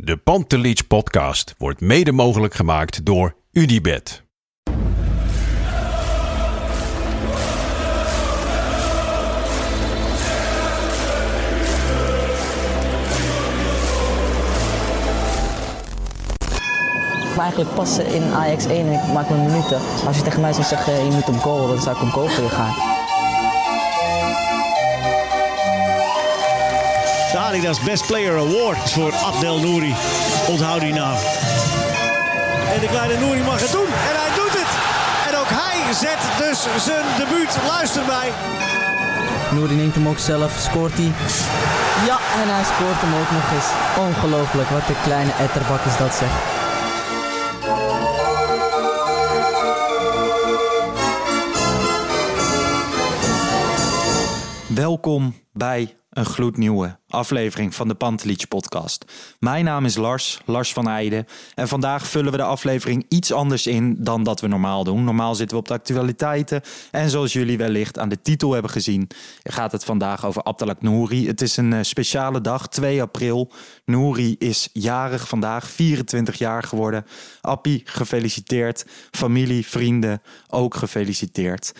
De Pantelic Podcast wordt mede mogelijk gemaakt door Unibet. Ik wil eigenlijk passen in Ajax 1 en ik maak mijn minuten. Als je tegen mij zou zeggen je moet op goal, dan zou ik op goal willen gaan. De Adidas Best Player Award is voor Abdelhak Nouri. Onthoud die naam. En de kleine Nouri mag het doen. En hij doet het. En ook hij zet dus zijn debuut. Luister bij. Nouri neemt hem ook zelf. Scoort hij. Ja, en hij scoort hem ook nog eens. Ongelooflijk, wat een kleine etterbak is dat zeg. Welkom bij een gloednieuwe aflevering van de Pantelic Podcast. Mijn naam is Lars van Eijden. En vandaag vullen we de aflevering iets anders in dan dat we normaal doen. Normaal zitten we op de actualiteiten. En zoals jullie wellicht aan de titel hebben gezien, gaat het vandaag over Abdelhak Nouri. Het is een speciale dag, 2 april. Nouri is jarig vandaag, 24 jaar geworden. Appie, gefeliciteerd. Familie, vrienden, ook gefeliciteerd.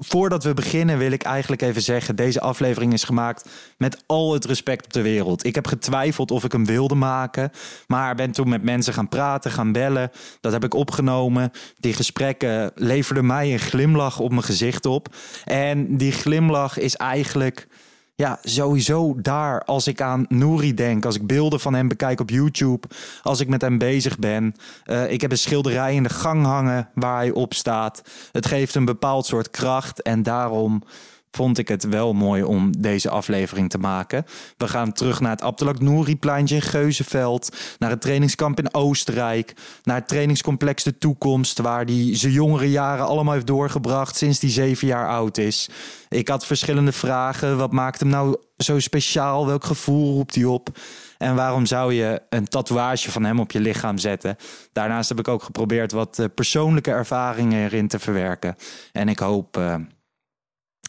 Voordat we beginnen wil ik eigenlijk even zeggen, deze aflevering is gemaakt met al het respect op de wereld. Ik heb getwijfeld of ik hem wilde maken, maar ben toen met mensen gaan praten, gaan bellen. Dat heb ik opgenomen. Die gesprekken leverden mij een glimlach op mijn gezicht op. En die glimlach is eigenlijk, ja, sowieso daar als ik aan Nouri denk, als ik beelden van hem bekijk op YouTube, als ik met hem bezig ben. Ik heb een schilderij in de gang hangen waar hij op staat. Het geeft een bepaald soort kracht en daarom vond ik het wel mooi om deze aflevering te maken. We gaan terug naar het Abdelhak Nouri-pleintje in Geuzenveld, naar het trainingskamp in Oostenrijk, naar het trainingscomplex De Toekomst, waar hij zijn jongere jaren allemaal heeft doorgebracht sinds hij 7 jaar oud is. Ik had verschillende vragen. Wat maakt hem nou zo speciaal? Welk gevoel roept hij op? En waarom zou je een tatoeage van hem op je lichaam zetten? Daarnaast heb ik ook geprobeerd wat persoonlijke ervaringen erin te verwerken. En ik hoop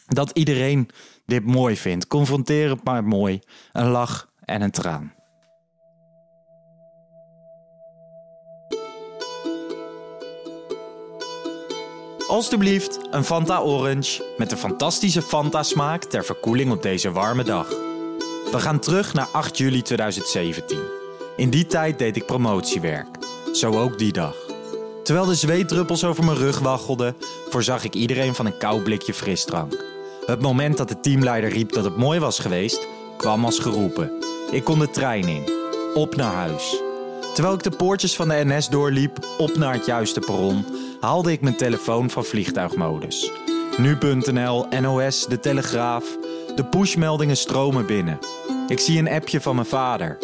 dat iedereen dit mooi vindt. Confronteer het maar mooi. Een lach en een traan. Alsjeblieft, een Fanta Orange met een fantastische Fanta smaak ter verkoeling op deze warme dag. We gaan terug naar 8 juli 2017. In die tijd deed ik promotiewerk. Zo ook die dag. Terwijl de zweetdruppels over mijn rug waggelden, voorzag ik iedereen van een koud blikje frisdrank. Het moment dat de teamleider riep dat het mooi was geweest, kwam als geroepen. Ik kon de trein in. Op naar huis. Terwijl ik de poortjes van de NS doorliep, op naar het juiste perron, haalde ik mijn telefoon van vliegtuigmodus. Nu.nl, NOS, De Telegraaf. De pushmeldingen stromen binnen. Ik zie een appje van mijn vader.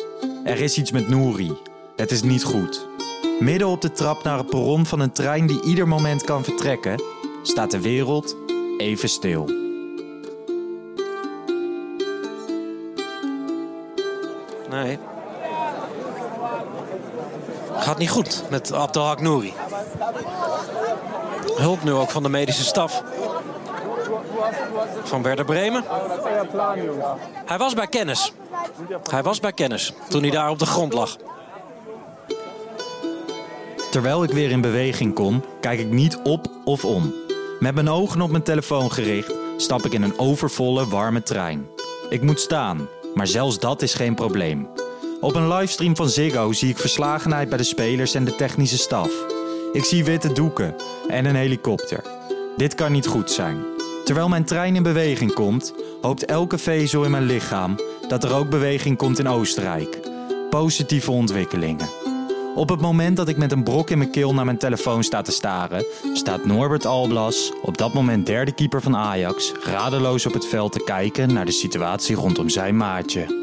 Er is iets met Nouri. Het is niet goed. Midden op de trap naar het perron van een trein die ieder moment kan vertrekken, staat de wereld even stil. Nee. Gaat niet goed met Abdelhak Nouri. Hulp nu ook van de medische staf van Werder Bremen. Hij was bij kennis toen hij daar op de grond lag. Terwijl ik weer in beweging kom, kijk ik niet op of om. Met mijn ogen op mijn telefoon gericht, stap ik in een overvolle, warme trein. Ik moet staan, maar zelfs dat is geen probleem. Op een livestream van Ziggo zie ik verslagenheid bij de spelers en de technische staf. Ik zie witte doeken en een helikopter. Dit kan niet goed zijn. Terwijl mijn trein in beweging komt, hoopt elke vezel in mijn lichaam dat er ook beweging komt in Oostenrijk. Positieve ontwikkelingen. Op het moment dat ik met een brok in mijn keel naar mijn telefoon sta te staren, staat Norbert Alblas, op dat moment derde keeper van Ajax, radeloos op het veld te kijken naar de situatie rondom zijn maatje.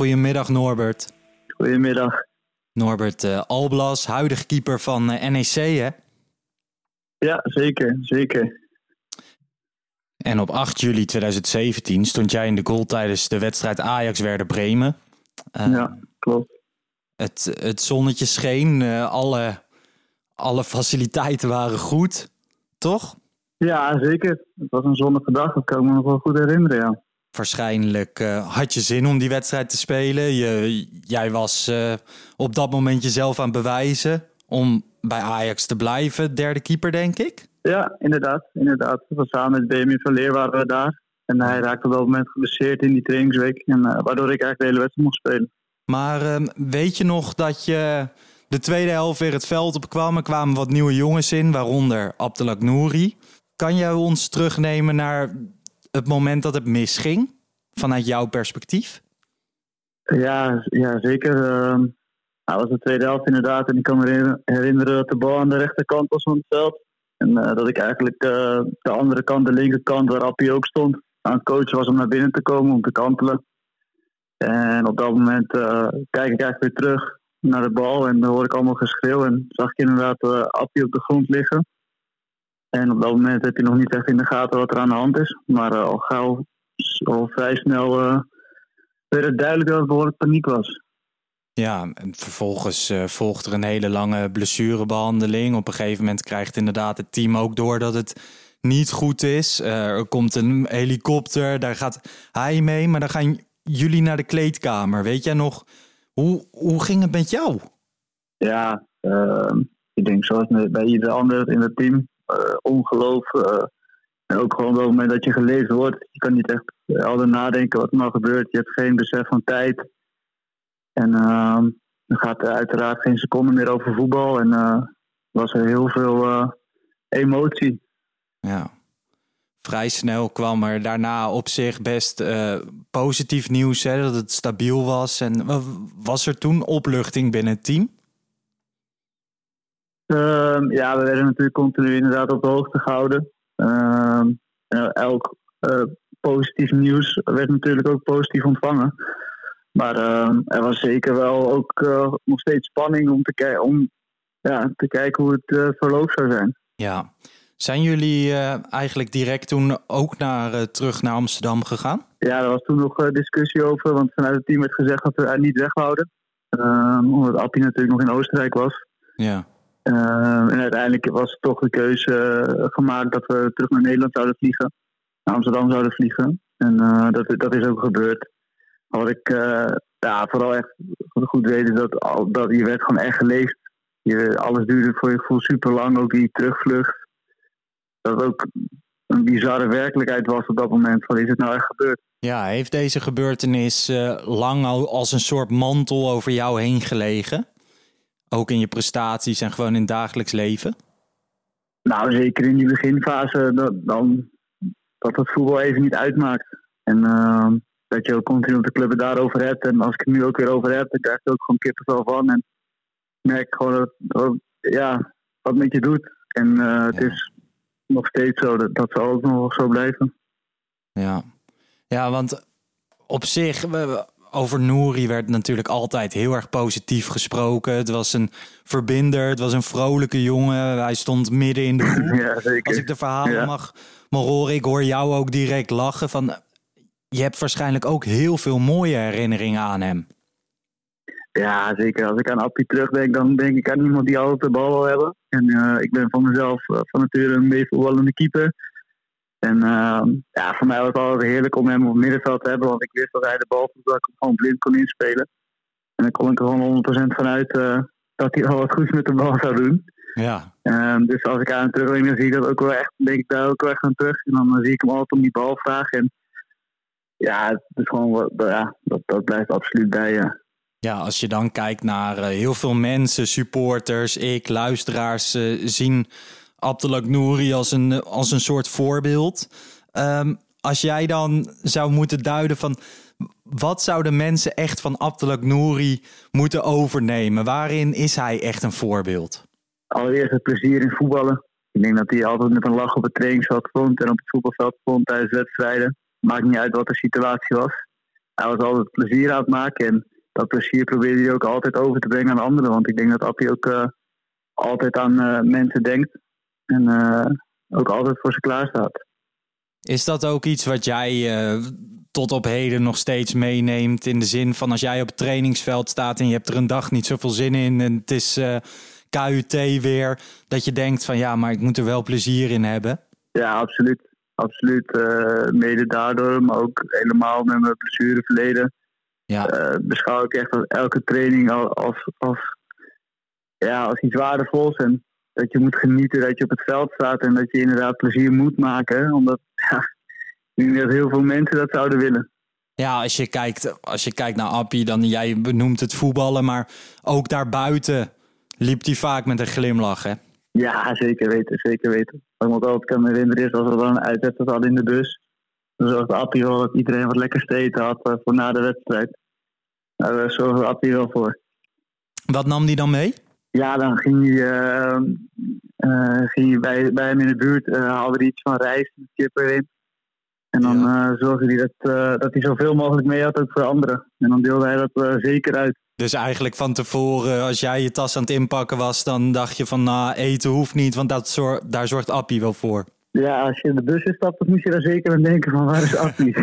Goedemiddag Norbert. Goedemiddag. Norbert Alblas, huidig keeper van NEC, hè? Ja, zeker, zeker. En op 8 juli 2017 stond jij in de goal tijdens de wedstrijd Ajax-Werder Bremen. Ja, klopt. Het zonnetje scheen, alle faciliteiten waren goed, toch? Ja, zeker. Het was een zonnige dag, dat kan ik me nog wel goed herinneren, ja. Waarschijnlijk had je zin om die wedstrijd te spelen. Jij was op dat moment jezelf aan het bewijzen om bij Ajax te blijven. Derde keeper, denk ik. Ja, inderdaad. We samen met Demi van Leer waren we daar. En hij raakte op dat moment geblesseerd in die trainingsweek. En, waardoor ik eigenlijk de hele wedstrijd mocht spelen. Maar weet je nog dat je de tweede helft weer het veld op kwam? Er kwamen wat nieuwe jongens in, waaronder Abdelhak Nouri. Kan jij ons terugnemen naar het moment dat het misging, vanuit jouw perspectief? Ja, zeker. Dat was de tweede helft inderdaad. En ik kan me herinneren dat de bal aan de rechterkant was van het veld. En dat ik eigenlijk de andere kant, de linkerkant, waar Appie ook stond, aan het coachen was om naar binnen te komen, om te kantelen. En op dat moment kijk ik eigenlijk weer terug naar de bal en dan hoor ik allemaal geschreeuw. En zag ik inderdaad Appie op de grond liggen. En op dat moment heb je nog niet echt in de gaten wat er aan de hand is. Maar al gauw, al vrij snel, werd het duidelijk dat het behoorlijk paniek was. Ja, en vervolgens volgt er een hele lange blessurebehandeling. Op een gegeven moment krijgt inderdaad het team ook door dat het niet goed is. Er komt een helikopter, daar gaat hij mee. Maar dan gaan jullie naar de kleedkamer. Weet jij nog, hoe ging het met jou? Ja, ik denk zoals bij ieder ander in het team. Ongeloof. En ook gewoon op het moment dat je geleefd wordt. Je kan niet echt helder nadenken wat er nou gebeurt. Je hebt geen besef van tijd. En er gaat uiteraard geen seconde meer over voetbal. En was er heel veel emotie. Ja. Vrij snel kwam er daarna op zich best positief nieuws. Hè, dat het stabiel was. En was er toen opluchting binnen het team? Ja, we werden natuurlijk continu inderdaad op de hoogte gehouden. Elk positief nieuws werd natuurlijk ook positief ontvangen. Maar er was zeker wel ook nog steeds spanning om te kijken hoe het verloop zou zijn. Ja. Zijn jullie eigenlijk direct toen ook terug naar Amsterdam gegaan? Ja, er was toen nog discussie over, want vanuit het team werd gezegd dat we haar niet weghouden. Omdat Appie natuurlijk nog in Oostenrijk was. Ja. En uiteindelijk was toch de keuze gemaakt dat we terug naar Nederland zouden vliegen. Naar Amsterdam zouden vliegen. En dat is ook gebeurd. Wat ik vooral echt goed weet is dat je werd gewoon echt geleefd. Alles duurde voor je gevoel super lang. Ook die terugvlucht. Dat ook een bizarre werkelijkheid was op dat moment. Van, is het nou echt gebeurd? Ja, heeft deze gebeurtenis lang als een soort mantel over jou heen gelegen? Ook in je prestaties en gewoon in het dagelijks leven? Nou, zeker in die beginfase dat het voetbal even niet uitmaakt. En dat je ook continu op de club het daarover hebt. En als ik het nu ook weer over heb, dan krijg je ook gewoon kippenvel van. En merk ik gewoon wat met je doet. En het is nog steeds zo, dat zal ook nog zo blijven. Ja, want op zich... Over Nouri werd natuurlijk altijd heel erg positief gesproken. Het was een verbinder, het was een vrolijke jongen. Hij stond midden in de groep. Ja, zeker. Als ik de verhalen mag horen, ik hoor jou ook direct lachen. Van, je hebt waarschijnlijk ook heel veel mooie herinneringen aan hem. Ja, zeker. Als ik aan Appie terugdenk, dan denk ik aan iemand die altijd de bal wil hebben. En ik ben van mezelf van nature een meevoetballende keeper. En voor mij was het altijd heerlijk om hem op het middenveld te hebben. Want ik wist dat hij de bal vond, dat ik hem gewoon blind kon inspelen. En dan kon ik er gewoon 100% vanuit dat hij al wat goeds met de bal zou doen. Ja. Dus als ik aan hem terugdenk, dan zie ik dat ook wel echt. Denk ik daar ook wel echt aan terug. En dan zie ik hem altijd om die bal vragen. En ja, het is gewoon, dat blijft absoluut bij je. Ja, als je dan kijkt naar heel veel mensen, supporters, luisteraars zien... Abdelhak Nouri als een soort voorbeeld. Als jij dan zou moeten duiden van... wat zouden mensen echt van Abdelhak Nouri moeten overnemen? Waarin is hij echt een voorbeeld? Allereerst het plezier in voetballen. Ik denk dat hij altijd met een lach op het trainingsveld stond... en op het voetbalveld stond tijdens wedstrijden. Maakt niet uit wat de situatie was. hij was altijd plezier aan het maken. En dat plezier probeerde hij ook altijd over te brengen aan anderen. Want ik denk dat Appie ook altijd aan mensen denkt. En ook altijd voor ze klaar staat. Is dat ook iets wat jij tot op heden nog steeds meeneemt? In de zin van als jij op het trainingsveld staat en je hebt er een dag niet zoveel zin in. En het is KUT weer. Dat je denkt van ja, maar ik moet er wel plezier in hebben. Ja, absoluut. Absoluut. Mede daardoor, maar ook helemaal met mijn blessureverleden. Ja. Beschouw ik echt elke training als iets waardevols. En dat je moet genieten dat je op het veld staat en dat je inderdaad plezier moet maken. Omdat ik denk dat heel veel mensen dat zouden willen. Ja, als je kijkt naar Appie, dan jij benoemt het voetballen, maar ook daarbuiten liep hij vaak met een glimlach, hè? Ja, zeker weten, zeker weten. Wat ik me altijd kan herinneren is, als we dan een uitwedstrijd hadden in de bus, dan zorgde Appie wel dat iedereen wat lekkers te eten had voor na de wedstrijd. Daar zorgde Appie wel voor. Wat nam hij dan mee? Ja, dan ging hij bij hem in de buurt, haalde hij iets van rijst met kip erin. En dan zorgde hij dat hij zoveel mogelijk mee had, ook voor anderen. En dan deelde hij dat zeker uit. Dus eigenlijk van tevoren, als jij je tas aan het inpakken was, dan dacht je van eten hoeft niet, want daar zorgt Appie wel voor. Ja, als je in de bus stapt, dan moet je daar zeker aan denken van waar is Appie?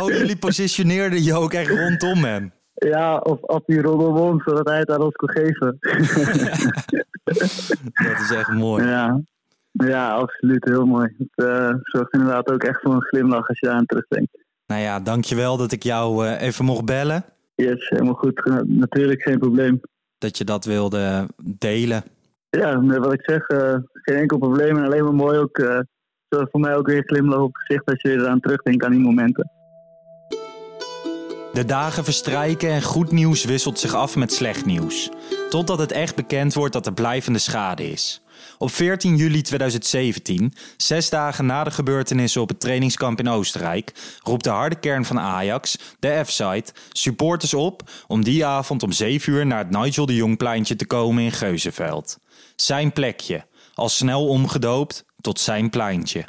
Oh, jullie positioneerden je ook echt rondom hem? Ja, of Appie roddel zodat hij het aan ons kon geven. Dat is echt mooi. Ja, absoluut. Heel mooi. Het zorgt inderdaad ook echt voor een glimlach als je daar aan terugdenkt. Nou ja, dankjewel dat ik jou even mocht bellen. Yes, helemaal goed. Natuurlijk geen probleem. Dat je dat wilde delen. Ja, wat ik zeg, geen enkel probleem. En alleen maar mooi ook. Zorgt voor mij ook weer een glimlach op het gezicht als je weer eraan terugdenkt aan die momenten. De dagen verstrijken en goed nieuws wisselt zich af met slecht nieuws. Totdat het echt bekend wordt dat er blijvende schade is. Op 14 juli 2017, 6 dagen na de gebeurtenissen op het trainingskamp in Oostenrijk, roept de harde kern van Ajax, de F-site, supporters op om die avond om 7 uur naar het Nigel de Jong-pleintje te komen in Geuzenveld. Zijn plekje, al snel omgedoopt tot zijn pleintje.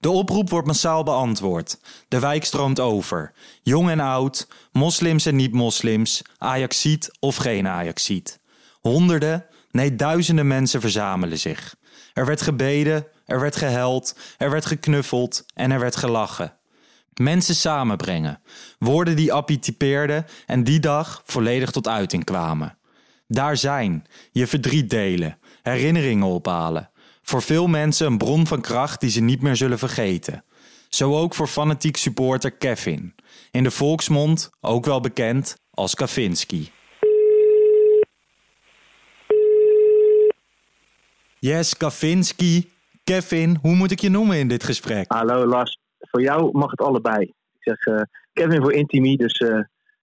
De oproep wordt massaal beantwoord. De wijk stroomt over. Jong en oud, moslims en niet-moslims, Ajacied of geen Ajacied. Honderden, nee duizenden mensen verzamelen zich. Er werd gebeden, er werd gehuild, er werd geknuffeld en er werd gelachen. Mensen samenbrengen. Woorden die Appie typeerde en die dag volledig tot uiting kwamen. Daar zijn, je verdriet delen, herinneringen ophalen. Voor veel mensen een bron van kracht die ze niet meer zullen vergeten. Zo ook voor fanatiek supporter Kevin. In de volksmond ook wel bekend als Kavinsky. Yes, Kavinsky. Kevin, hoe moet ik je noemen in dit gesprek? Hallo Lars, voor jou mag het allebei. Ik zeg Kevin voor Intimi, dus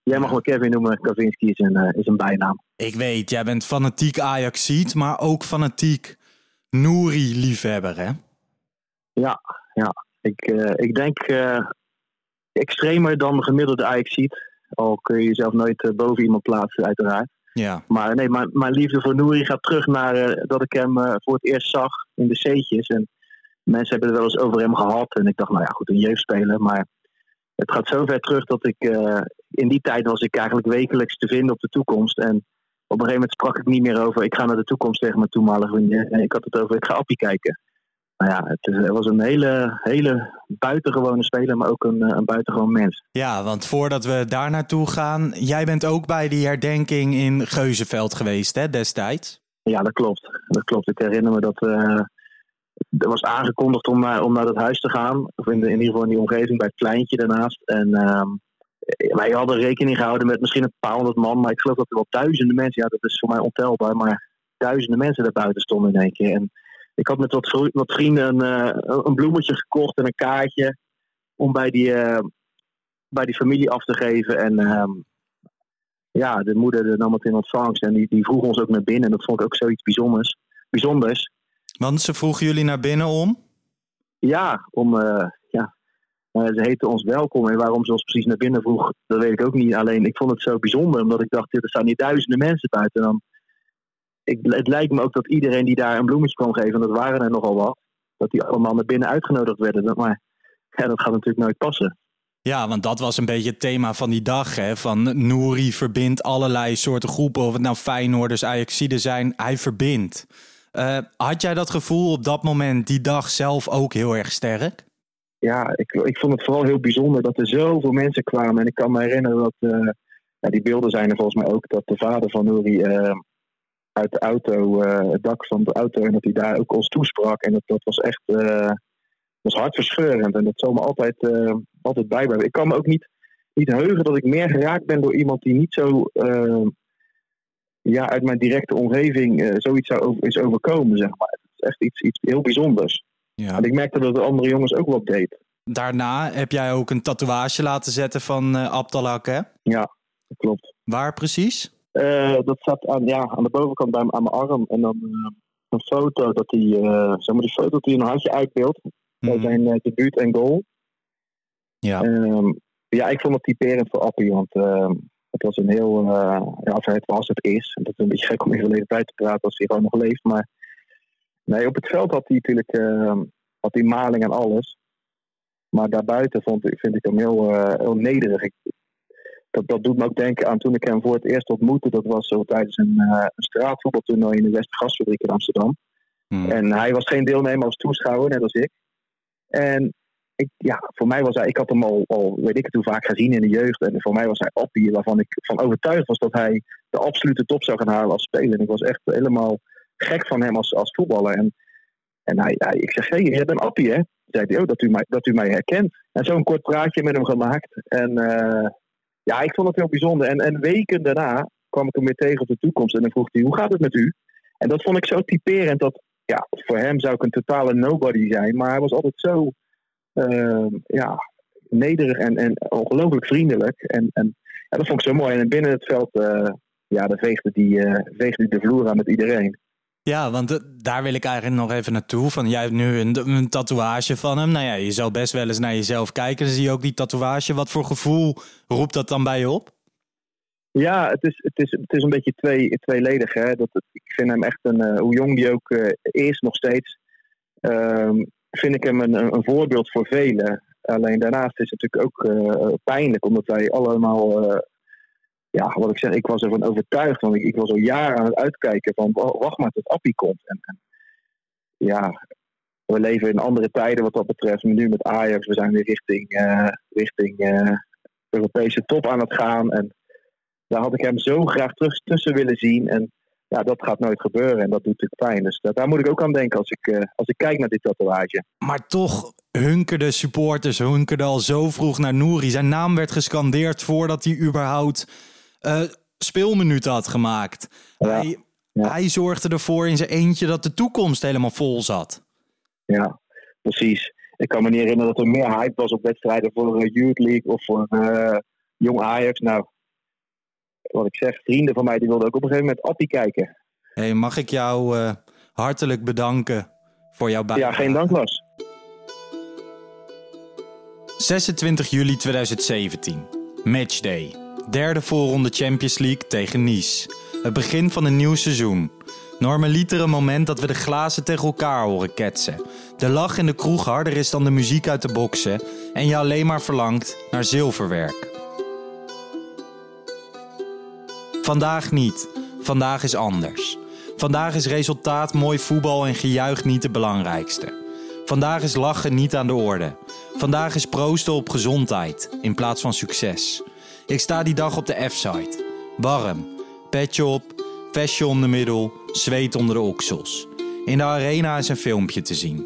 jij mag me Kevin noemen. Kavinsky is een bijnaam. Ik weet, jij bent fanatiek Ajacied, maar ook fanatiek Nouri-liefhebber, hè? Ja. Ik denk extremer dan de gemiddelde Ajacied. Al kun je jezelf nooit boven iemand plaatsen, uiteraard. Ja. Maar nee, mijn liefde voor Nouri gaat terug naar dat ik hem voor het eerst zag in de C'tjes. En mensen hebben het wel eens over hem gehad. En ik dacht, nou ja, goed, een jeugdspeler. Maar het gaat zo ver terug dat ik... in die tijd was ik eigenlijk wekelijks te vinden op de toekomst. En op een gegeven moment sprak ik niet meer over ik ga naar de toekomst tegen mijn toenmalige vrienden. En ik had het over ik ga Appie kijken. Nou ja, het was een hele buitengewone speler, maar ook een buitengewoon mens. Ja, want voordat we daar naartoe gaan, jij bent ook bij die herdenking in Geuzenveld geweest, hè, destijds? Ja, dat klopt. Ik herinner me dat er was aangekondigd om naar dat huis te gaan. Of in ieder geval in die omgeving, bij het pleintje daarnaast. En wij hadden rekening gehouden met misschien een paar honderd man, maar ik geloof dat er wel duizenden mensen, ja, dat is voor mij ontelbaar, maar duizenden mensen daar buiten stonden in één keer. En ik had met wat vrienden een bloemetje gekocht en een kaartje om bij die familie af te geven. En de moeder nam het in ontvangst en die vroeg ons ook naar binnen. En dat vond ik ook zoiets bijzonders. Want ze vroegen jullie naar binnen om? Ja, ze heten ons welkom en waarom ze ons precies naar binnen vroeg, dat weet ik ook niet. Alleen, ik vond het zo bijzonder, omdat ik dacht, er staan hier duizenden mensen buiten. En dan, het lijkt me ook dat iedereen die daar een bloemetje kwam geven, en dat waren er nogal wat, dat die allemaal naar binnen uitgenodigd werden. Maar ja, dat gaat natuurlijk nooit passen. Ja, want dat was een beetje het thema van die dag. Hè? Van Nouri verbindt allerlei soorten groepen. Of het nou Feyenoorders, Ajacieden zijn. Hij verbindt. Had jij dat gevoel op dat moment, die dag zelf ook heel erg sterk? Ja, ik vond het vooral heel bijzonder dat er zoveel mensen kwamen. En ik kan me herinneren dat... die beelden zijn er volgens mij ook. Dat de vader van Nouri uit de auto... het dak van de auto... en dat hij daar ook ons toesprak. En dat was echt... dat was hartverscheurend en dat zal me altijd bijblijven. Ik kan me ook niet heugen dat ik meer geraakt ben door iemand die niet zo uit mijn directe omgeving zoiets is overkomen, zeg maar. Het is echt iets heel bijzonders. Ja. En ik merkte dat de andere jongens ook wat deed. Daarna heb jij ook een tatoeage laten zetten van Abdelhak, hè? Ja, dat klopt. Waar precies? Dat staat aan de bovenkant aan mijn arm en dan een foto dat hij, die foto dat hij een handje uitbeeldt. Bij zijn debuut en goal. Ja. Ik vond het typerend voor Appie, want het was een heel... het is. Dat is een beetje gek om in verleden tijd te praten als hij gewoon nog leeft. Maar nee, op het veld had hij natuurlijk maling en alles. Maar daarbuiten vind ik hem heel nederig. Dat doet me ook denken aan toen ik hem voor het eerst ontmoette. Dat was zo tijdens een straatvoetbaltoernooi in de West-Gasfabriek in Amsterdam. Mm. En hij was geen deelnemer als toeschouwer, net als ik. En voor mij was hij... Ik had hem al weet ik het hoe vaak gezien in de jeugd. En voor mij was hij Appie, waarvan ik van overtuigd was dat hij de absolute top zou gaan halen als speler. En ik was echt helemaal gek van hem als voetballer. En hij, ik zeg, hey, jij bent Appie, hè? Zei hij, dat u mij herkent. En zo'n kort praatje met hem gemaakt. En ik vond het heel bijzonder. En weken daarna kwam ik hem weer tegen op De Toekomst. En dan vroeg hij, hoe gaat het met u? En dat vond ik zo typerend dat... Ja, voor hem zou ik een totale nobody zijn. Maar hij was altijd zo nederig en ongelooflijk vriendelijk. En dat vond ik zo mooi. En binnen het veld daar veegde die de vloer aan met iedereen. Ja, want daar wil ik eigenlijk nog even naartoe. Van, jij hebt nu een tatoeage van hem. Nou ja, je zou best wel eens naar jezelf kijken. Dan zie je ook die tatoeage. Wat voor gevoel roept dat dan bij je op? Ja, het is een beetje tweeledig. Hè? Ik vind hem echt hoe jong die ook is nog steeds, vind ik hem een voorbeeld voor velen. Alleen daarnaast is het natuurlijk ook pijnlijk, omdat wij allemaal, wat ik zeg, ik was ervan overtuigd. Want ik was al jaren aan het uitkijken van, wacht maar tot Appie komt. We leven in andere tijden wat dat betreft. Nu met Ajax, we zijn weer richting Europese top aan het gaan en... Daar had ik hem zo graag tussen willen zien. En ja, dat gaat nooit gebeuren. En dat doet natuurlijk pijn. Dus daar moet ik ook aan denken als ik kijk naar dit tatoeage. Maar toch hunkerden supporters, al zo vroeg naar Nouri. Zijn naam werd gescandeerd voordat hij überhaupt speelminuten had gemaakt. Ja. Hij zorgde ervoor in zijn eentje dat De Toekomst helemaal vol zat. Ja, precies. Ik kan me niet herinneren dat er meer hype was op wedstrijden voor Youth League of voor Jong Ajax. Nou... Wat ik zeg, vrienden van mij die wilden ook op een gegeven moment Appie kijken. Hey, mag ik jou hartelijk bedanken voor jouw bijdrage? Ja, geen dank, Lars. 26 juli 2017. Matchday. Derde voorronde Champions League tegen Nice. Het begin van een nieuw seizoen. Normaliter een moment dat we de glazen tegen elkaar horen ketsen. De lach in de kroeg harder is dan de muziek uit de boksen. En je alleen maar verlangt naar zilverwerk. Vandaag niet. Vandaag is anders. Vandaag is resultaat, mooi voetbal en gejuich niet het belangrijkste. Vandaag is lachen niet aan de orde. Vandaag is proosten op gezondheid in plaats van succes. Ik sta die dag op de F-site. Warm. Petje op. Vestje om de middel. Zweet onder de oksels. In de arena is een filmpje te zien.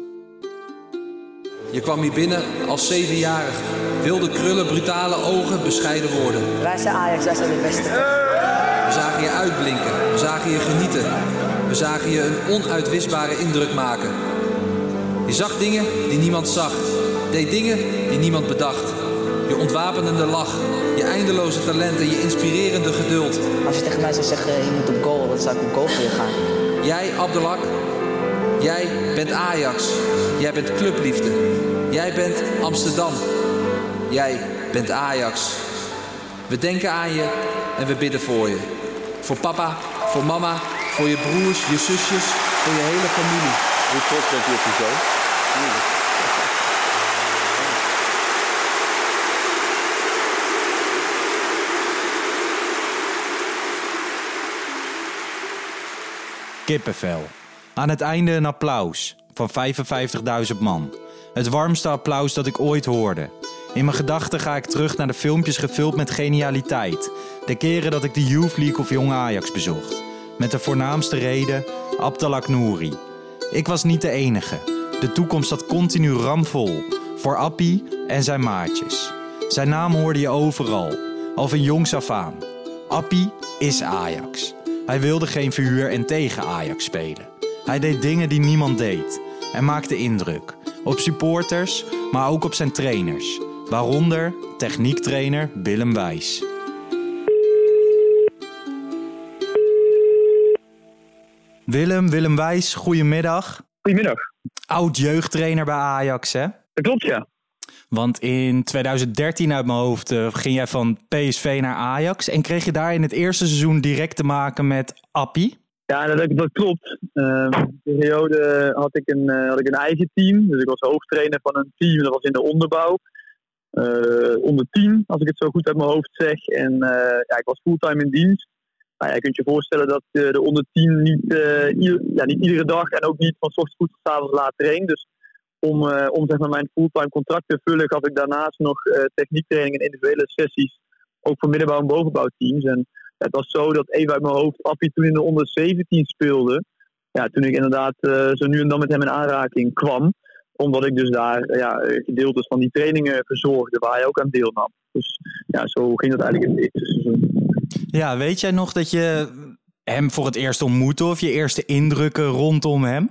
Je kwam hier binnen als 7-jarige. Wilde krullen, brutale ogen, bescheiden woorden. Wij zijn Ajax, wij zijn de beste. We zagen je uitblinken, we zagen je genieten. We zagen je een onuitwisbare indruk maken. Je zag dingen die niemand zag. Deed dingen die niemand bedacht. Je ontwapenende lach, je eindeloze talenten, je inspirerende geduld. Als je tegen mij zou zeggen, je moet op goal, dan zou ik op goal voor je gaan. Jij, Abdelhak, jij bent Ajax. Jij bent clubliefde. Jij bent Amsterdam. Jij bent Ajax. We denken aan je en we bidden voor je. Voor papa, voor mama, voor je broers, je zusjes, voor je hele familie. Hoe trots bent je op je zoon? Kippenvel. Aan het einde een applaus van 55.000 man. Het warmste applaus dat ik ooit hoorde. In mijn gedachten ga ik terug naar de filmpjes gevuld met genialiteit. De keren dat ik de Youth League of Jong Ajax bezocht. Met de voornaamste reden, Abdelhak Nouri. Ik was niet de enige. De toekomst zat continu ramvol. Voor Appie en zijn maatjes. Zijn naam hoorde je overal. Al van jongs af aan. Appie is Ajax. Hij wilde geen verhuur en tegen Ajax spelen. Hij deed dingen die niemand deed. En maakte indruk. Op supporters, maar ook op zijn trainers. Waaronder techniektrainer Willem Wijs. Willem Wijs, goedemiddag. Goedemiddag. Oud-jeugdtrainer bij Ajax, hè? Dat klopt, ja. Want in 2013 uit mijn hoofd ging jij van PSV naar Ajax. En kreeg je daar in het eerste seizoen direct te maken met Appie? Ja, dat klopt. In die periode had ik een eigen team. Dus ik was hoofdtrainer van een team. Dat was in de onderbouw. Onder 10, als ik het zo goed uit mijn hoofd zeg. En ik was fulltime in dienst. Nou ja, je kunt je voorstellen dat de onder 10 niet iedere dag en ook niet van 's ochtends vroeg tot 's avonds laat traint. Dus om zeg maar mijn fulltime contract te vullen, gaf ik daarnaast nog techniektraining en individuele sessies. Ook voor middenbouw- en bovenbouwteams. En het was zo dat even uit mijn hoofd Appie toen in de onder 17 speelde. Ja, toen ik inderdaad zo nu en dan met hem in aanraking kwam. Omdat ik dus daar gedeeltes van die trainingen verzorgde waar hij ook aan deelnam. Dus ja, zo ging dat eigenlijk in het eerste seizoen. Ja, weet jij nog dat je hem voor het eerst ontmoette of je eerste indrukken rondom hem?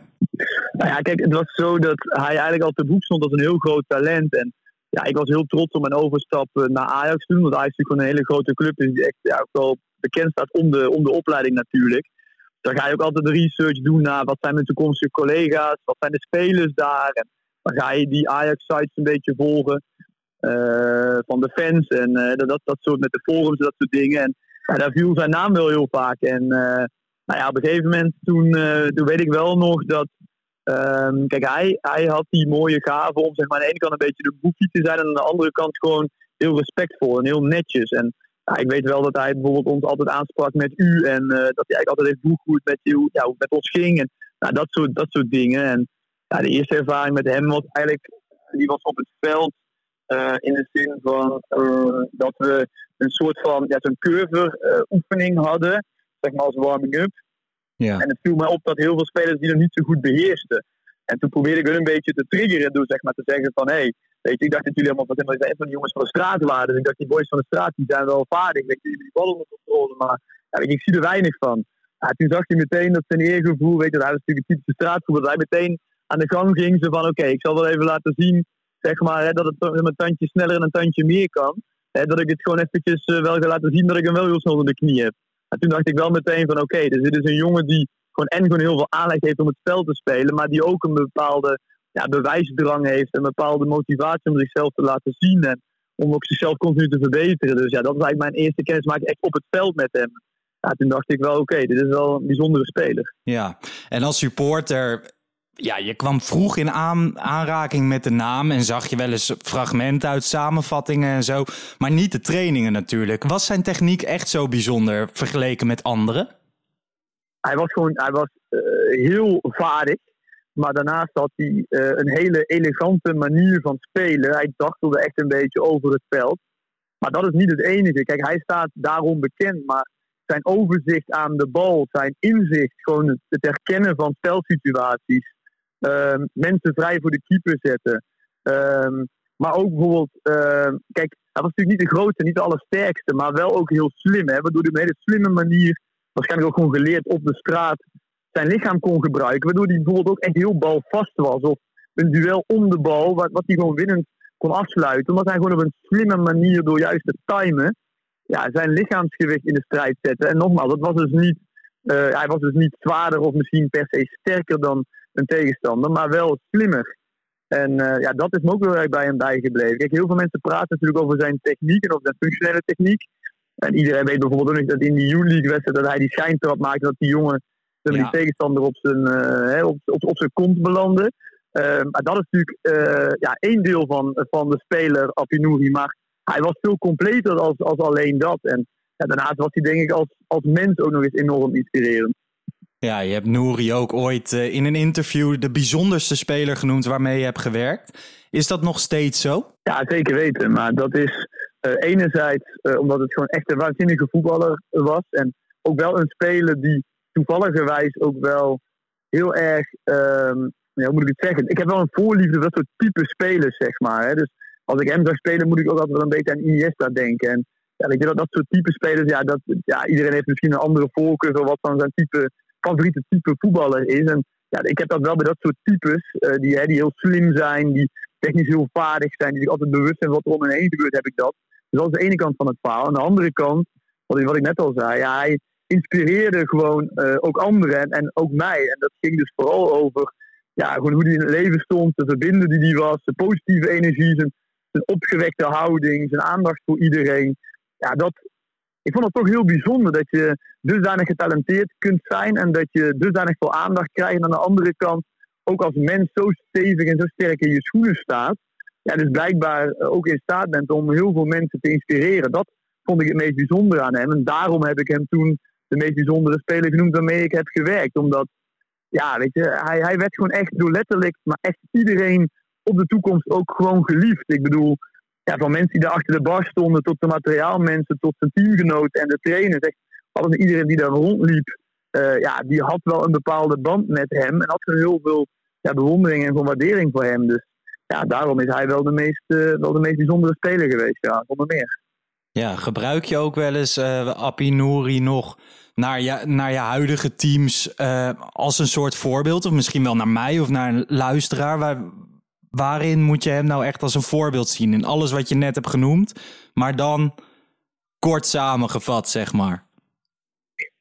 Nou ja, kijk, het was zo dat hij eigenlijk al te boek stond als een heel groot talent. En ja, ik was heel trots om mijn overstap naar Ajax te doen. Want Ajax is natuurlijk een hele grote club is die echt ook wel bekend staat om de opleiding natuurlijk. Dan ga je ook altijd de research doen naar wat zijn mijn toekomstige collega's, wat zijn de spelers daar. En dan ga je die Ajax-sites een beetje volgen van de fans en dat soort met de forums en dat soort dingen. En daar viel zijn naam wel heel vaak. En op een gegeven moment toen weet ik wel nog dat... hij had die mooie gave om zeg maar, aan de ene kant een beetje de boekie te zijn en aan de andere kant gewoon heel respectvol en heel netjes. En ik weet wel dat hij bijvoorbeeld ons altijd aansprak met u en dat hij eigenlijk altijd heeft begroet met u, hoe het met ons ging en dat soort dingen. En de eerste ervaring met hem was eigenlijk, die was op het veld in de zin van dat we een soort van zo'n curver oefening hadden, zeg maar als warming-up. Ja. En het viel mij op dat heel veel spelers die nog niet zo goed beheersten. En toen probeerde ik hun een beetje te triggeren door zeg maar te zeggen van weet je, ik dacht dat jullie helemaal van die jongens van de straat waren. Dus ik dacht, die boys van de straat die zijn wel vaardig. Ik dacht, jullie hebben die bal onder controle, maar ik zie er weinig van. Ja, toen zag hij meteen dat zijn eergevoel, dat hij was natuurlijk een typische straatgroep, dat hij meteen aan de gang ging. Zo van oké, ik zal wel even laten zien zeg maar, dat het een tandje sneller en een tandje meer kan. Dat ik het gewoon eventjes wel ga laten zien dat ik hem wel heel snel onder de knie heb. En toen dacht ik wel meteen van oké, dus dit is een jongen die gewoon heel veel aanleg heeft om het spel te spelen, maar die ook een bepaalde bewijsdrang heeft, een bepaalde motivatie om zichzelf te laten zien en om ook zichzelf continu te verbeteren. Dus dat was eigenlijk mijn eerste kennismaking echt op het veld met hem. Ja, toen dacht ik wel oké, dit is wel een bijzondere speler. Ja, en als supporter, je kwam vroeg in aanraking met de naam en zag je wel eens fragmenten uit samenvattingen en zo, maar niet de trainingen natuurlijk. Was zijn techniek echt zo bijzonder vergeleken met anderen? Hij was heel vaardig, maar daarnaast had hij een hele elegante manier van spelen. Hij dartelde echt een beetje over het veld. Maar dat is niet het enige. Kijk, hij staat daarom bekend, maar zijn overzicht aan de bal, zijn inzicht, gewoon het herkennen van veldsituaties, mensen vrij voor de keeper zetten. Maar ook bijvoorbeeld, hij was natuurlijk niet de grootste, niet de allersterkste, maar wel ook heel slim, hè, waardoor hij op een hele slimme manier, waarschijnlijk ook gewoon geleerd op de straat, zijn lichaam kon gebruiken, waardoor hij bijvoorbeeld ook echt heel balvast was. Of een duel om de bal, wat hij gewoon winnend kon afsluiten. Omdat hij gewoon op een slimme manier, door juist te timen, zijn lichaamsgewicht in de strijd zette. En nogmaals, hij was dus niet zwaarder of misschien per se sterker dan een tegenstander, maar wel slimmer. En dat is me ook heel erg bij hem bijgebleven. Kijk, heel veel mensen praten natuurlijk over zijn techniek en over zijn functionele techniek. En iedereen weet bijvoorbeeld ook dat in die Youth League wedstrijd dat hij die schijntrap maakte, dat die jongen die tegenstander op zijn kont belandde. Dat is natuurlijk één deel van de speler Abdelhak Nouri, maar hij was veel completer als alleen dat. En daarnaast was hij denk ik als mens ook nog eens enorm inspirerend. Ja, je hebt Nouri ook ooit in een interview de bijzonderste speler genoemd waarmee je hebt gewerkt. Is dat nog steeds zo? Ja, zeker weten. Maar dat is enerzijds omdat het gewoon echt een waanzinnige voetballer was. En ook wel een speler die toevalligerwijs ook wel heel erg... hoe moet ik het zeggen? Ik heb wel een voorliefde voor dat soort type spelers, zeg maar. Hè? Dus als ik hem zag spelen, moet ik ook altijd wel een beetje aan Iniesta denken. En ja, ik denk dat dat soort type spelers... iedereen heeft misschien een andere voorkeur voor wat dan zijn type... favoriete type voetballer is. En ja, ik heb dat wel bij dat soort types, die heel slim zijn, die technisch heel vaardig zijn, die zich altijd bewust zijn wat er om hen heen gebeurt, heb ik dat. Dus dat is de ene kant van het verhaal. Aan de andere kant, wat ik net al zei, ja, hij inspireerde gewoon ook anderen en ook mij. En dat ging dus vooral over gewoon hoe hij in het leven stond, de verbinden die hij was, de positieve energie, zijn opgewekte houding, zijn aandacht voor iedereen. Ja, ik vond het toch heel bijzonder dat je dusdanig getalenteerd kunt zijn en dat je dusdanig veel aandacht krijgt. En aan de andere kant ook als mens zo stevig en zo sterk in je schoenen staat. Ja, dus blijkbaar ook in staat bent om heel veel mensen te inspireren. Dat vond ik het meest bijzondere aan hem. En daarom heb ik hem toen de meest bijzondere speler genoemd waarmee ik heb gewerkt. Omdat, hij werd gewoon echt door letterlijk, maar echt iedereen op De Toekomst ook gewoon geliefd. Ik bedoel... Ja, van mensen die daar achter de bar stonden, tot de materiaalmensen, tot zijn teamgenoot en de trainers. Echt, alles en iedereen die daar rondliep, die had wel een bepaalde band met hem. En had er heel veel bewondering en waardering voor hem. Dus daarom is hij wel de meest bijzondere speler geweest, zonder meer. Ja, gebruik je ook wel eens Appie Nouri nog naar je huidige teams als een soort voorbeeld? Of misschien wel naar mij of naar een luisteraar Waarin moet je hem nou echt als een voorbeeld zien? In alles wat je net hebt genoemd, maar dan kort samengevat, zeg maar.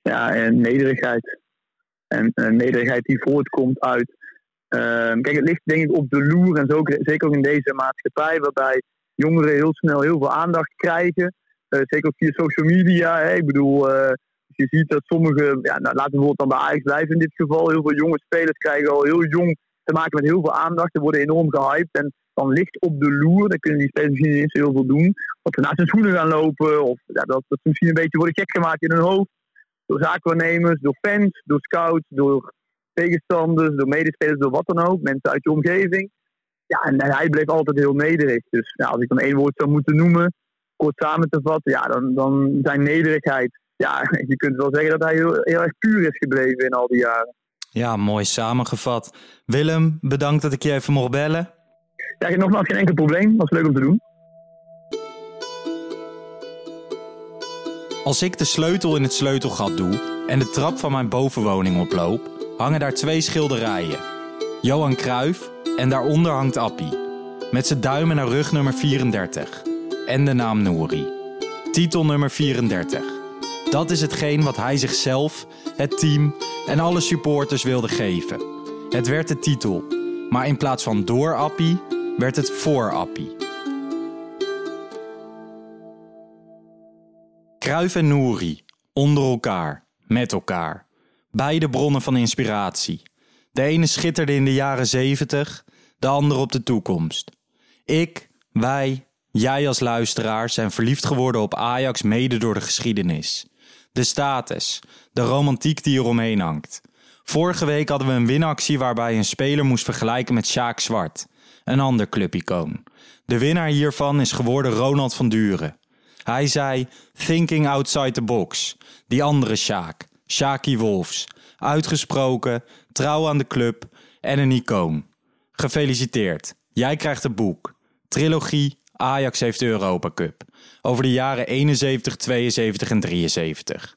Ja, en nederigheid. En nederigheid die voortkomt uit... het ligt denk ik op de loer, en zo, zeker ook in deze maatschappij, waarbij jongeren heel snel heel veel aandacht krijgen. Zeker ook via social media. Hè? Ik bedoel, je ziet dat sommige... laten we bijvoorbeeld dan bij Ajax blijven in dit geval. Heel veel jonge spelers krijgen al heel jong... te maken met heel veel aandacht, ze worden enorm gehyped en dan ligt op de loer, dan kunnen die spelers misschien niet eens heel veel doen, dat ze naast hun schoenen gaan lopen of dat ze misschien een beetje worden gek gemaakt in hun hoofd, door zaakwaarnemers, door fans, door scouts, door tegenstanders, door medespelers, door wat dan ook, mensen uit je omgeving. Ja, en hij bleef altijd heel nederig, dus als ik dan één woord zou moeten noemen, kort samen te vatten, dan zijn nederigheid. Ja, je kunt wel zeggen dat hij heel, heel erg puur is gebleven in al die jaren. Ja, mooi samengevat. Willem, bedankt dat ik je even mocht bellen. Ja, nogmaals geen enkel probleem. Was leuk om te doen. Als ik de sleutel in het sleutelgat doe en de trap van mijn bovenwoning oploop, hangen daar twee schilderijen. Johan Cruijff en daaronder hangt Appie. Met zijn duim naar rugnummer 34. En de naam Nouri. Titelnummer 34. Dat is hetgeen wat hij zichzelf, het team... en alle supporters wilden geven. Het werd de titel, maar in plaats van door Appie, werd het voor Appie. Cruijff en Nouri, onder elkaar, met elkaar. Beide bronnen van inspiratie. De ene schitterde in de jaren 70, de andere op De Toekomst. Ik, wij, jij als luisteraar zijn verliefd geworden op Ajax mede door de geschiedenis. De status, de romantiek die eromheen hangt. Vorige week hadden we een winactie waarbij een speler moest vergelijken met Sjaak Zwart, een ander clubicoon. De winnaar hiervan is geworden Ronald van Duren. Hij zei, thinking outside the box. Die andere Sjaak, Sjaakie Wolfs. Uitgesproken, trouw aan de club en een icoon. Gefeliciteerd, jij krijgt het boek. Trilogie Ajax heeft de Europa Cup. Over de jaren 71, 72 en 73.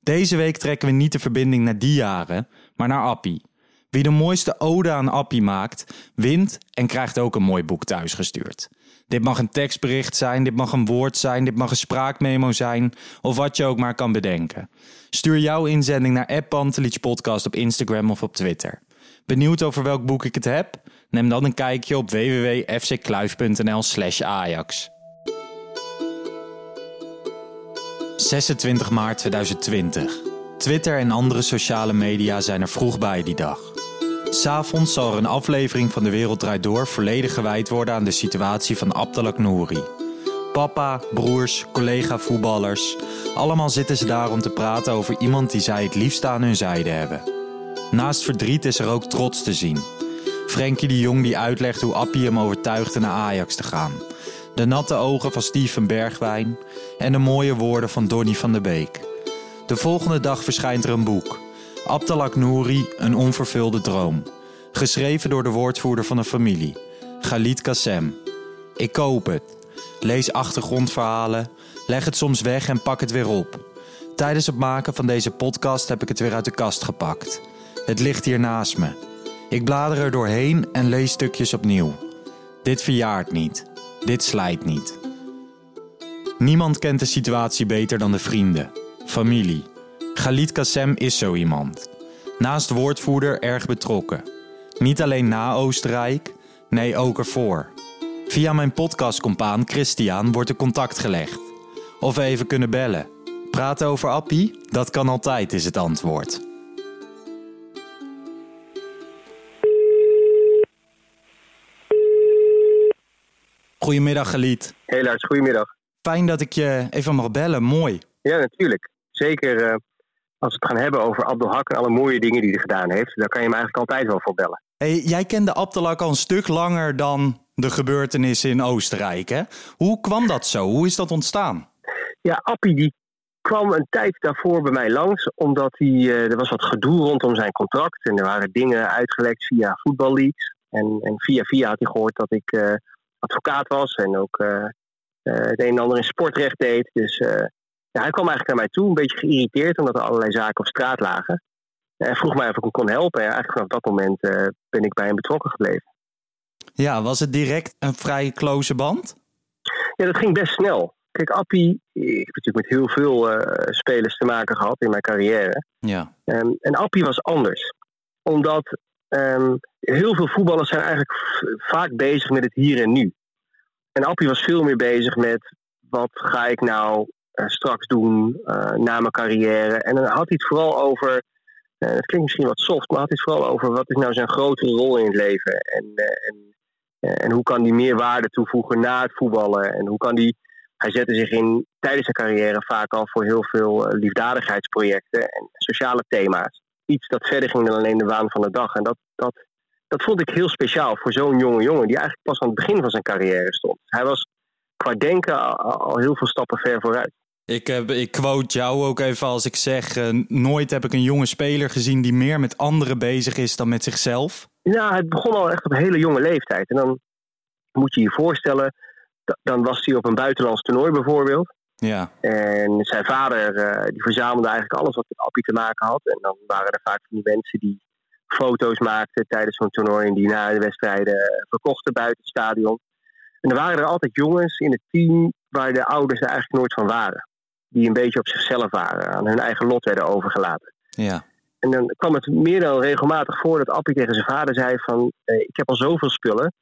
Deze week trekken we niet de verbinding naar die jaren, maar naar Appie. Wie de mooiste ode aan Appie maakt, wint en krijgt ook een mooi boek thuisgestuurd. Dit mag een tekstbericht zijn, dit mag een woord zijn, dit mag een spraakmemo zijn... of wat je ook maar kan bedenken. Stuur jouw inzending naar Pantelic Podcast op Instagram of op Twitter. Benieuwd over welk boek ik het heb? Neem dan een kijkje op www.fckluif.nl/Ajax. 26 maart 2020. Twitter en andere sociale media zijn er vroeg bij die dag. 'S'avonds zal er een aflevering van De Wereld Draait Door volledig gewijd worden aan de situatie van Abdelhak Nouri. Papa, broers, collega voetballers, allemaal zitten ze daar om te praten over iemand die zij het liefst aan hun zijde hebben. Naast verdriet is er ook trots te zien. Frenkie de Jong die uitlegt hoe Appie hem overtuigde naar Ajax te gaan. De natte ogen van Steven Bergwijn en de mooie woorden van Donny van de Beek. De volgende dag verschijnt er een boek. Abdelhak Nouri, een onvervulde droom. Geschreven door de woordvoerder van de familie, Khalid Kasem. Ik koop het. Lees achtergrondverhalen, leg het soms weg en pak het weer op. Tijdens het maken van deze podcast heb ik het weer uit de kast gepakt. Het ligt hier naast me. Ik blader er doorheen en lees stukjes opnieuw. Dit verjaart niet. Dit slijt niet. Niemand kent de situatie beter dan de vrienden, familie. Khalid Kasem is zo iemand. Naast woordvoerder erg betrokken. Niet alleen na Oostenrijk, nee ook ervoor. Via mijn podcastcompaan Christian wordt er contact gelegd. Of we even kunnen bellen. Praten over Appie? Dat kan altijd, is het antwoord. Goedemiddag, Khalid. Hey Lars, goedemiddag. Fijn dat ik je even mag bellen, mooi. Ja, natuurlijk. Zeker als we het gaan hebben over Abdelhak en alle mooie dingen die hij gedaan heeft. Daar kan je hem eigenlijk altijd wel voor bellen. Hey, jij kende Abdelhak al een stuk langer dan de gebeurtenissen in Oostenrijk, hè? Hoe kwam dat zo? Hoe is dat ontstaan? Ja, Appie die kwam een tijd daarvoor bij mij langs, omdat hij, er was wat gedoe rondom zijn contract. En er waren dingen uitgelekt via voetballeaks. En via had hij gehoord dat ik advocaat was en ook het een en ander in sportrecht deed. Dus hij kwam eigenlijk naar mij toe, een beetje geïrriteerd, omdat er allerlei zaken op straat lagen. Hij vroeg mij of ik hem kon helpen. En eigenlijk vanaf dat moment ben ik bij hem betrokken gebleven. Ja, was het direct een vrij close band? Ja, dat ging best snel. Kijk, Appie, ik heb natuurlijk met heel veel spelers te maken gehad in mijn carrière. Ja. En Appie was anders. Omdat heel veel voetballers zijn eigenlijk vaak bezig met het hier en nu. En Appie was veel meer bezig met wat ga ik nou straks doen na mijn carrière. En dan had hij het vooral over, het klinkt misschien wat soft, maar had hij het vooral over wat is nou zijn grotere rol in het leven. En hoe kan hij meer waarde toevoegen na het voetballen? En hoe kan die? Hij zette zich in tijdens zijn carrière vaak al voor heel veel liefdadigheidsprojecten en sociale thema's. Iets dat verder ging dan alleen de waan van de dag. En dat vond ik heel speciaal voor zo'n jonge jongen die eigenlijk pas aan het begin van zijn carrière stond. Hij was qua denken al heel veel stappen ver vooruit. Ik quote jou ook even als ik zeg, nooit heb ik een jonge speler gezien die meer met anderen bezig is dan met zichzelf. Ja, het begon al echt op een hele jonge leeftijd. En dan moet je je voorstellen, dan was hij op een buitenlands toernooi bijvoorbeeld. Ja. En zijn vader die verzamelde eigenlijk alles wat met Appie te maken had. En dan waren er vaak die mensen die foto's maakten tijdens zo'n toernooi en die na de wedstrijden verkochten buiten het stadion. En er waren er altijd jongens in het team waar de ouders er eigenlijk nooit van waren. Die een beetje op zichzelf waren, aan hun eigen lot werden overgelaten. Ja. En dan kwam het meer dan regelmatig voor dat Appie tegen zijn vader zei van, ik heb al zoveel spullen.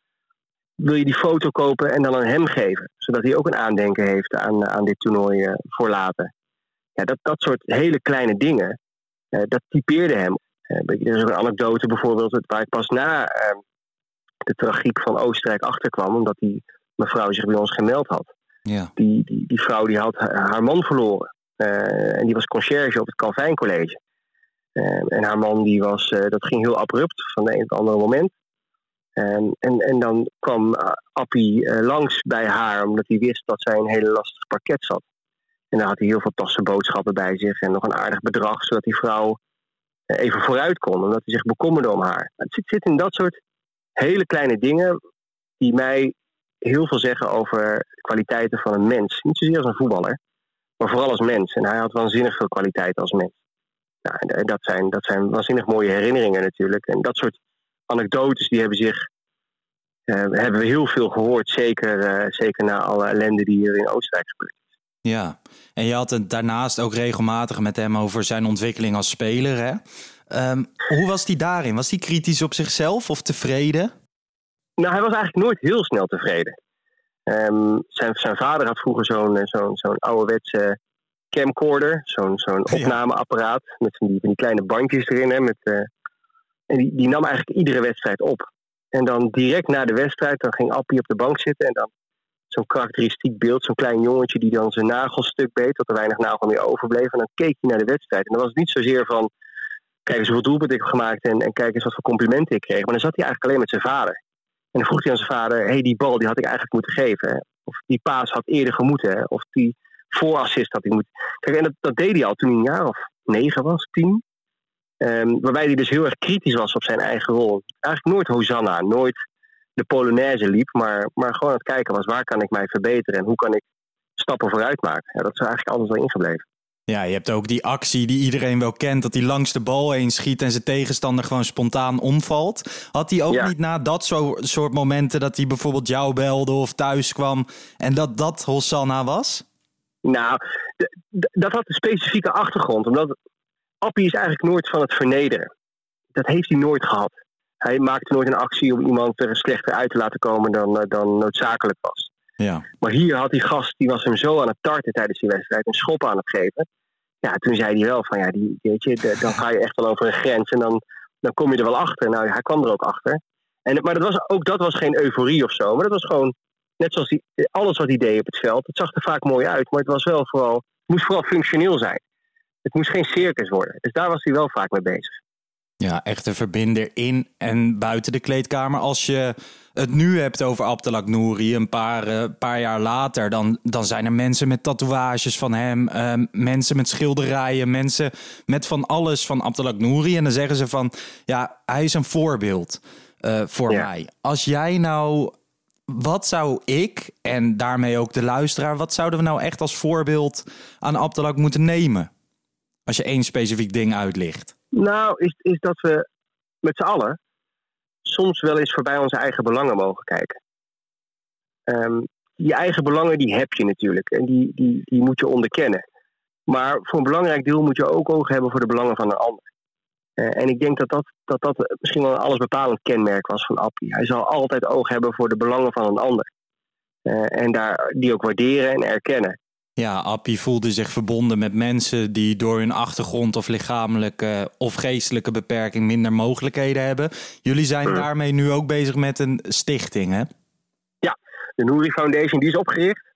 Wil je die foto kopen en dan aan hem geven? Zodat hij ook een aandenken heeft aan dit toernooi voor later. Ja, dat soort hele kleine dingen, dat typeerde hem. Er is ook een anekdote bijvoorbeeld waar ik pas na de tragiek van Oostenrijk achterkwam. Omdat die mevrouw zich bij ons gemeld had. Ja. Die vrouw die had haar man verloren. En die was conciërge op het Calvijn College. En haar man die was, dat ging heel abrupt van de een op het andere moment. En dan kwam Appie langs bij haar, omdat hij wist dat zij een hele lastig pakket zat. En daar had hij heel veel tassen boodschappen bij zich en nog een aardig bedrag, zodat die vrouw even vooruit kon, omdat hij zich bekommerde om haar. Het zit in dat soort hele kleine dingen die mij heel veel zeggen over de kwaliteiten van een mens. Niet zozeer als een voetballer, maar vooral als mens. En hij had waanzinnig veel kwaliteiten als mens. Nou, en dat zijn waanzinnig mooie herinneringen natuurlijk. En dat soort anekdotes die hebben we heel veel gehoord, zeker na alle ellende die hier in Oostenrijk gebeurt. Ja, en je had het daarnaast ook regelmatig met hem over zijn ontwikkeling als speler, hè? Hoe was hij daarin? Was hij kritisch op zichzelf of tevreden? Nou, hij was eigenlijk nooit heel snel tevreden. Zijn vader had vroeger zo'n ouderwetse camcorder, zo'n opnameapparaat met die kleine bandjes erin, hè, met... En die nam eigenlijk iedere wedstrijd op. En dan direct na de wedstrijd, dan ging Appie op de bank zitten. En dan zo'n karakteristiek beeld, zo'n klein jongetje die dan zijn nagel stuk beet. Dat er weinig nagel meer overbleef. En dan keek hij naar de wedstrijd. En dan was het niet zozeer van, kijk eens hoeveel doelpunten ik heb gemaakt en kijk eens wat voor complimenten ik kreeg. Maar dan zat hij eigenlijk alleen met zijn vader. En dan vroeg hij aan zijn vader, hey, die bal die had ik eigenlijk moeten geven. Of die paas had eerder gemoeten. Of die voorassist had ik moeten. Kijk, en dat deed hij al toen hij een jaar of 9 was, 10. Waarbij hij dus heel erg kritisch was op zijn eigen rol. Eigenlijk nooit Hosanna, nooit de Polonaise liep. Maar gewoon aan het kijken was, waar kan ik mij verbeteren? En hoe kan ik stappen vooruit maken? Ja, dat is eigenlijk altijd wel ingebleven. Ja, je hebt ook die actie die iedereen wel kent, dat hij langs de bal heen schiet en zijn tegenstander gewoon spontaan omvalt. Had hij ook niet na dat soort momenten dat hij bijvoorbeeld jou belde of thuis kwam en dat Hosanna was? Nou, dat had een specifieke achtergrond. Omdat Appie is eigenlijk nooit van het vernederen. Dat heeft hij nooit gehad. Hij maakte nooit een actie om iemand er slechter uit te laten komen dan noodzakelijk was. Ja. Maar hier had die gast, die was hem zo aan het tarten tijdens die wedstrijd, een schop aan het geven. Ja, toen zei hij wel van, ja, dan ga je echt wel over een grens en dan kom je er wel achter. Nou, hij kwam er ook achter. Maar dat was geen euforie of zo, maar dat was gewoon, net zoals alles wat hij deed op het veld, het zag er vaak mooi uit, maar het moest vooral functioneel zijn. Het moest geen circus worden. Dus daar was hij wel vaak mee bezig. Ja, echt een verbinder in en buiten de kleedkamer. Als je het nu hebt over Abdelhak Nouri een paar jaar later, dan zijn er mensen met tatoeages van hem, mensen met schilderijen, mensen met van alles van Abdelhak Nouri. En dan zeggen ze van, ja, hij is een voorbeeld voor mij. Als jij nou, wat zou ik en daarmee ook de luisteraar, wat zouden we nou echt als voorbeeld aan Abdelhak moeten nemen? Als je één specifiek ding uitlicht. Nou, is dat we met z'n allen soms wel eens voorbij onze eigen belangen mogen kijken. Je eigen belangen, die heb je natuurlijk. En die moet je onderkennen. Maar voor een belangrijk deel moet je ook oog hebben voor de belangen van een ander. En ik denk dat misschien wel een allesbepalend kenmerk was van Appie. Hij zal altijd oog hebben voor de belangen van een ander. En die ook waarderen en erkennen. Ja, Appie voelde zich verbonden met mensen die door hun achtergrond of lichamelijke of geestelijke beperking minder mogelijkheden hebben. Jullie zijn daarmee nu ook bezig met een stichting, hè? Ja, de Nouri Foundation, die is opgericht.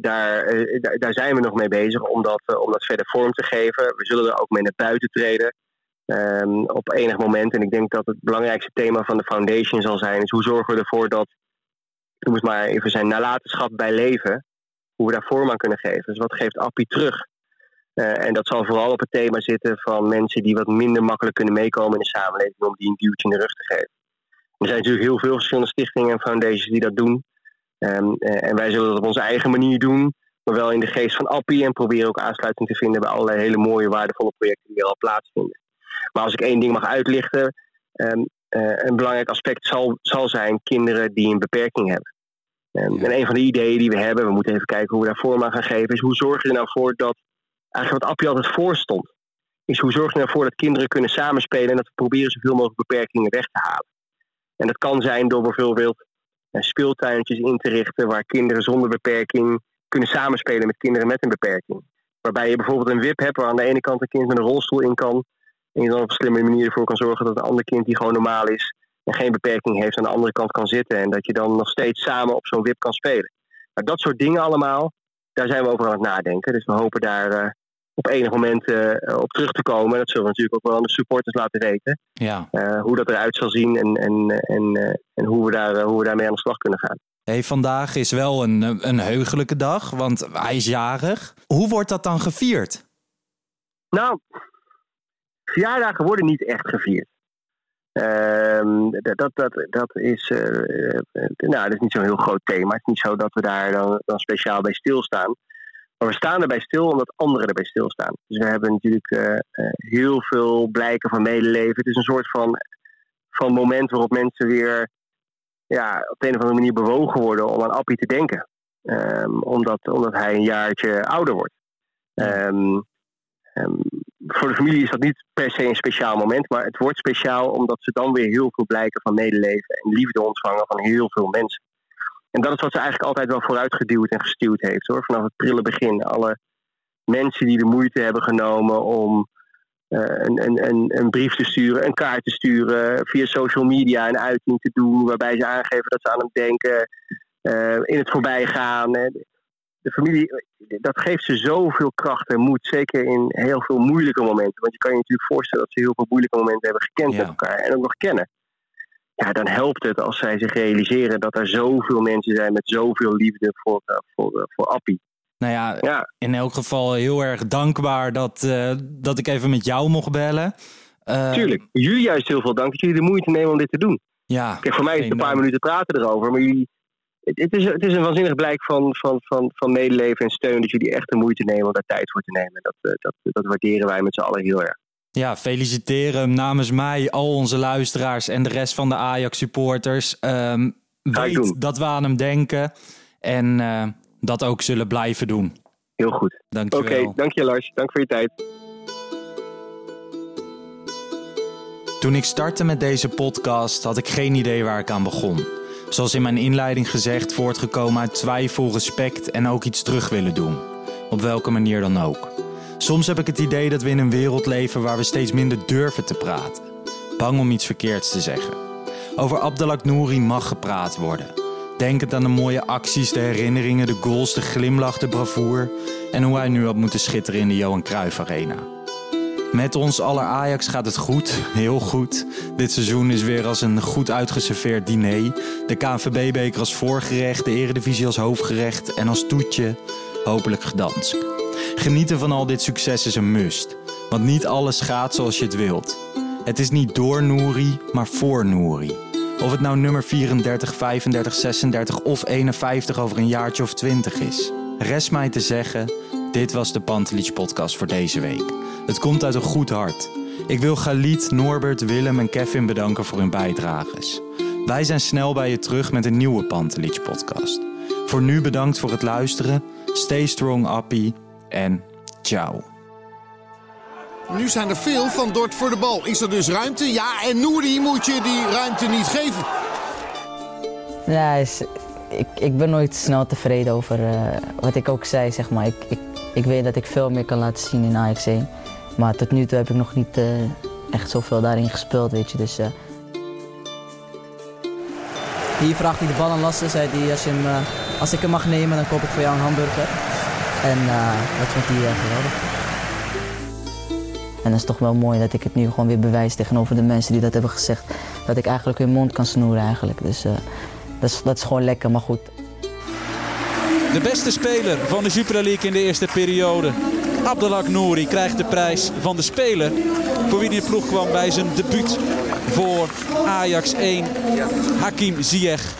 Daar zijn we nog mee bezig om dat verder vorm te geven. We zullen er ook mee naar buiten treden op enig moment. En ik denk dat het belangrijkste thema van de foundation zal zijn, is hoe zorgen we ervoor dat, noem het maar even, zijn nalatenschap bij leven, hoe we daar vorm aan kunnen geven. Dus wat geeft Appie terug? En dat zal vooral op het thema zitten van mensen die wat minder makkelijk kunnen meekomen in de samenleving, om die een duwtje in de rug te geven. Er zijn natuurlijk heel veel verschillende stichtingen en foundations die dat doen. En wij zullen dat op onze eigen manier doen, maar wel in de geest van Appie, en proberen ook aansluiting te vinden bij allerlei hele mooie, waardevolle projecten die er al plaatsvinden. Maar als ik één ding mag uitlichten, een belangrijk aspect zal zijn kinderen die een beperking hebben. En een van de ideeën die we hebben, we moeten even kijken hoe we daar vorm aan gaan geven, is hoe zorg je er nou voor dat, eigenlijk wat Appie altijd voorstond, is hoe zorg je er nou voor dat kinderen kunnen samenspelen en dat we proberen zoveel mogelijk beperkingen weg te halen. En dat kan zijn door bijvoorbeeld speeltuintjes in te richten waar kinderen zonder beperking kunnen samenspelen met kinderen met een beperking. Waarbij je bijvoorbeeld een WIP hebt waar aan de ene kant een kind met een rolstoel in kan en je dan op een slimme manier ervoor kan zorgen dat een ander kind die gewoon normaal is en geen beperking heeft, aan de andere kant kan zitten, en dat je dan nog steeds samen op zo'n WIP kan spelen. Maar dat soort dingen allemaal, daar zijn we over aan het nadenken. Dus we hopen daar op enig moment op terug te komen. En dat zullen we natuurlijk ook wel aan de supporters laten weten. Ja. Hoe dat eruit zal zien en hoe we daarmee aan de slag kunnen gaan. Hey, vandaag is wel een heugelijke dag, want hij is jarig. Hoe wordt dat dan gevierd? Nou, verjaardagen worden niet echt gevierd. Dat is niet zo'n heel groot thema. Het is niet zo dat we daar dan speciaal bij stilstaan. Maar we staan erbij stil omdat anderen erbij stilstaan. Dus we hebben natuurlijk heel veel blijken van medeleven. Het is een soort van moment waarop mensen weer op een of andere manier bewogen worden om aan Appie te denken. Omdat hij een jaartje ouder wordt. Voor de familie is dat niet per se een speciaal moment, maar het wordt speciaal omdat ze dan weer heel veel blijken van medeleven en liefde ontvangen van heel veel mensen. En dat is wat ze eigenlijk altijd wel vooruitgeduwd en gestuurd heeft, hoor. Vanaf het prille begin. Alle mensen die de moeite hebben genomen om een brief te sturen, een kaart te sturen, via social media een uiting te doen waarbij ze aangeven dat ze aan hem denken, in het voorbijgaan. de familie, dat geeft ze zoveel kracht en moed. Zeker in heel veel moeilijke momenten. Want je kan je natuurlijk voorstellen dat ze heel veel moeilijke momenten hebben gekend met elkaar. En ook nog kennen. Ja, dan helpt het als zij zich realiseren dat er zoveel mensen zijn met zoveel liefde voor Appie. Nou ja, in elk geval heel erg dankbaar dat ik even met jou mocht bellen. Tuurlijk. Jullie juist heel veel dank dat jullie de moeite nemen om dit te doen. Ja, kijk, voor mij is het een paar minuten praten erover. Maar jullie, het is een waanzinnig blijk van medeleven en steun dat jullie echt de moeite nemen om daar tijd voor te nemen. Dat waarderen wij met z'n allen heel erg. Ja, feliciteren namens mij, al onze luisteraars en de rest van de Ajax-supporters. Weet dat we aan hem denken en dat ook zullen blijven doen. Heel goed. Dank je wel. Oké, dank je Lars. Dank voor je tijd. Toen ik startte met deze podcast had ik geen idee waar ik aan begon. Zoals in mijn inleiding gezegd, voortgekomen uit twijfel, respect en ook iets terug willen doen. Op welke manier dan ook. Soms heb ik het idee dat we in een wereld leven waar we steeds minder durven te praten. Bang om iets verkeerds te zeggen. Over Abdelhak Nouri mag gepraat worden. Denkend aan de mooie acties, de herinneringen, de goals, de glimlach, de bravoer. En hoe hij nu had moeten schitteren in de Johan Cruijff Arena. Met ons aller Ajax gaat het goed, heel goed. Dit seizoen is weer als een goed uitgeserveerd diner. De KNVB-beker als voorgerecht, de Eredivisie als hoofdgerecht en als toetje hopelijk Gdansk. Genieten van al dit succes is een must, want niet alles gaat zoals je het wilt. Het is niet door Nouri, maar voor Nouri. Of het nou nummer 34, 35, 36 of 51 over een jaartje of 20 is. Rest mij te zeggen, dit was de Pantelic Podcast voor deze week. Het komt uit een goed hart. Ik wil Khalid, Norbert, Willem en Kevin bedanken voor hun bijdrages. Wij zijn snel bij je terug met een nieuwe Pantelic Podcast. Voor nu bedankt voor het luisteren. Stay strong, Appie. En ciao. Nu zijn er veel van Dort voor de bal. Is er dus ruimte? Ja, en Nouri moet je die ruimte niet geven. Ja, ik ben nooit snel tevreden over wat ik ook zei. Zeg maar. Ik weet dat ik veel meer kan laten zien in Ajax 1. Maar tot nu toe heb ik nog niet echt zoveel daarin gespeeld. Weet je. Dus, Hier vraagt hij de bal aan Lasse. Zei hij, als ik hem mag nemen, dan koop ik voor jou een hamburger. En dat vond hij geweldig. En dat is toch wel mooi dat ik het nu gewoon weer bewijs tegenover de mensen die dat hebben gezegd. Dat ik eigenlijk hun mond kan snoeren eigenlijk. Dus dat is gewoon lekker, maar goed. De beste speler van de Super League in de eerste periode. Abdelhak Nouri krijgt de prijs van de speler. Voor wie die ploeg kwam bij zijn debuut voor Ajax 1. Hakim Ziyech.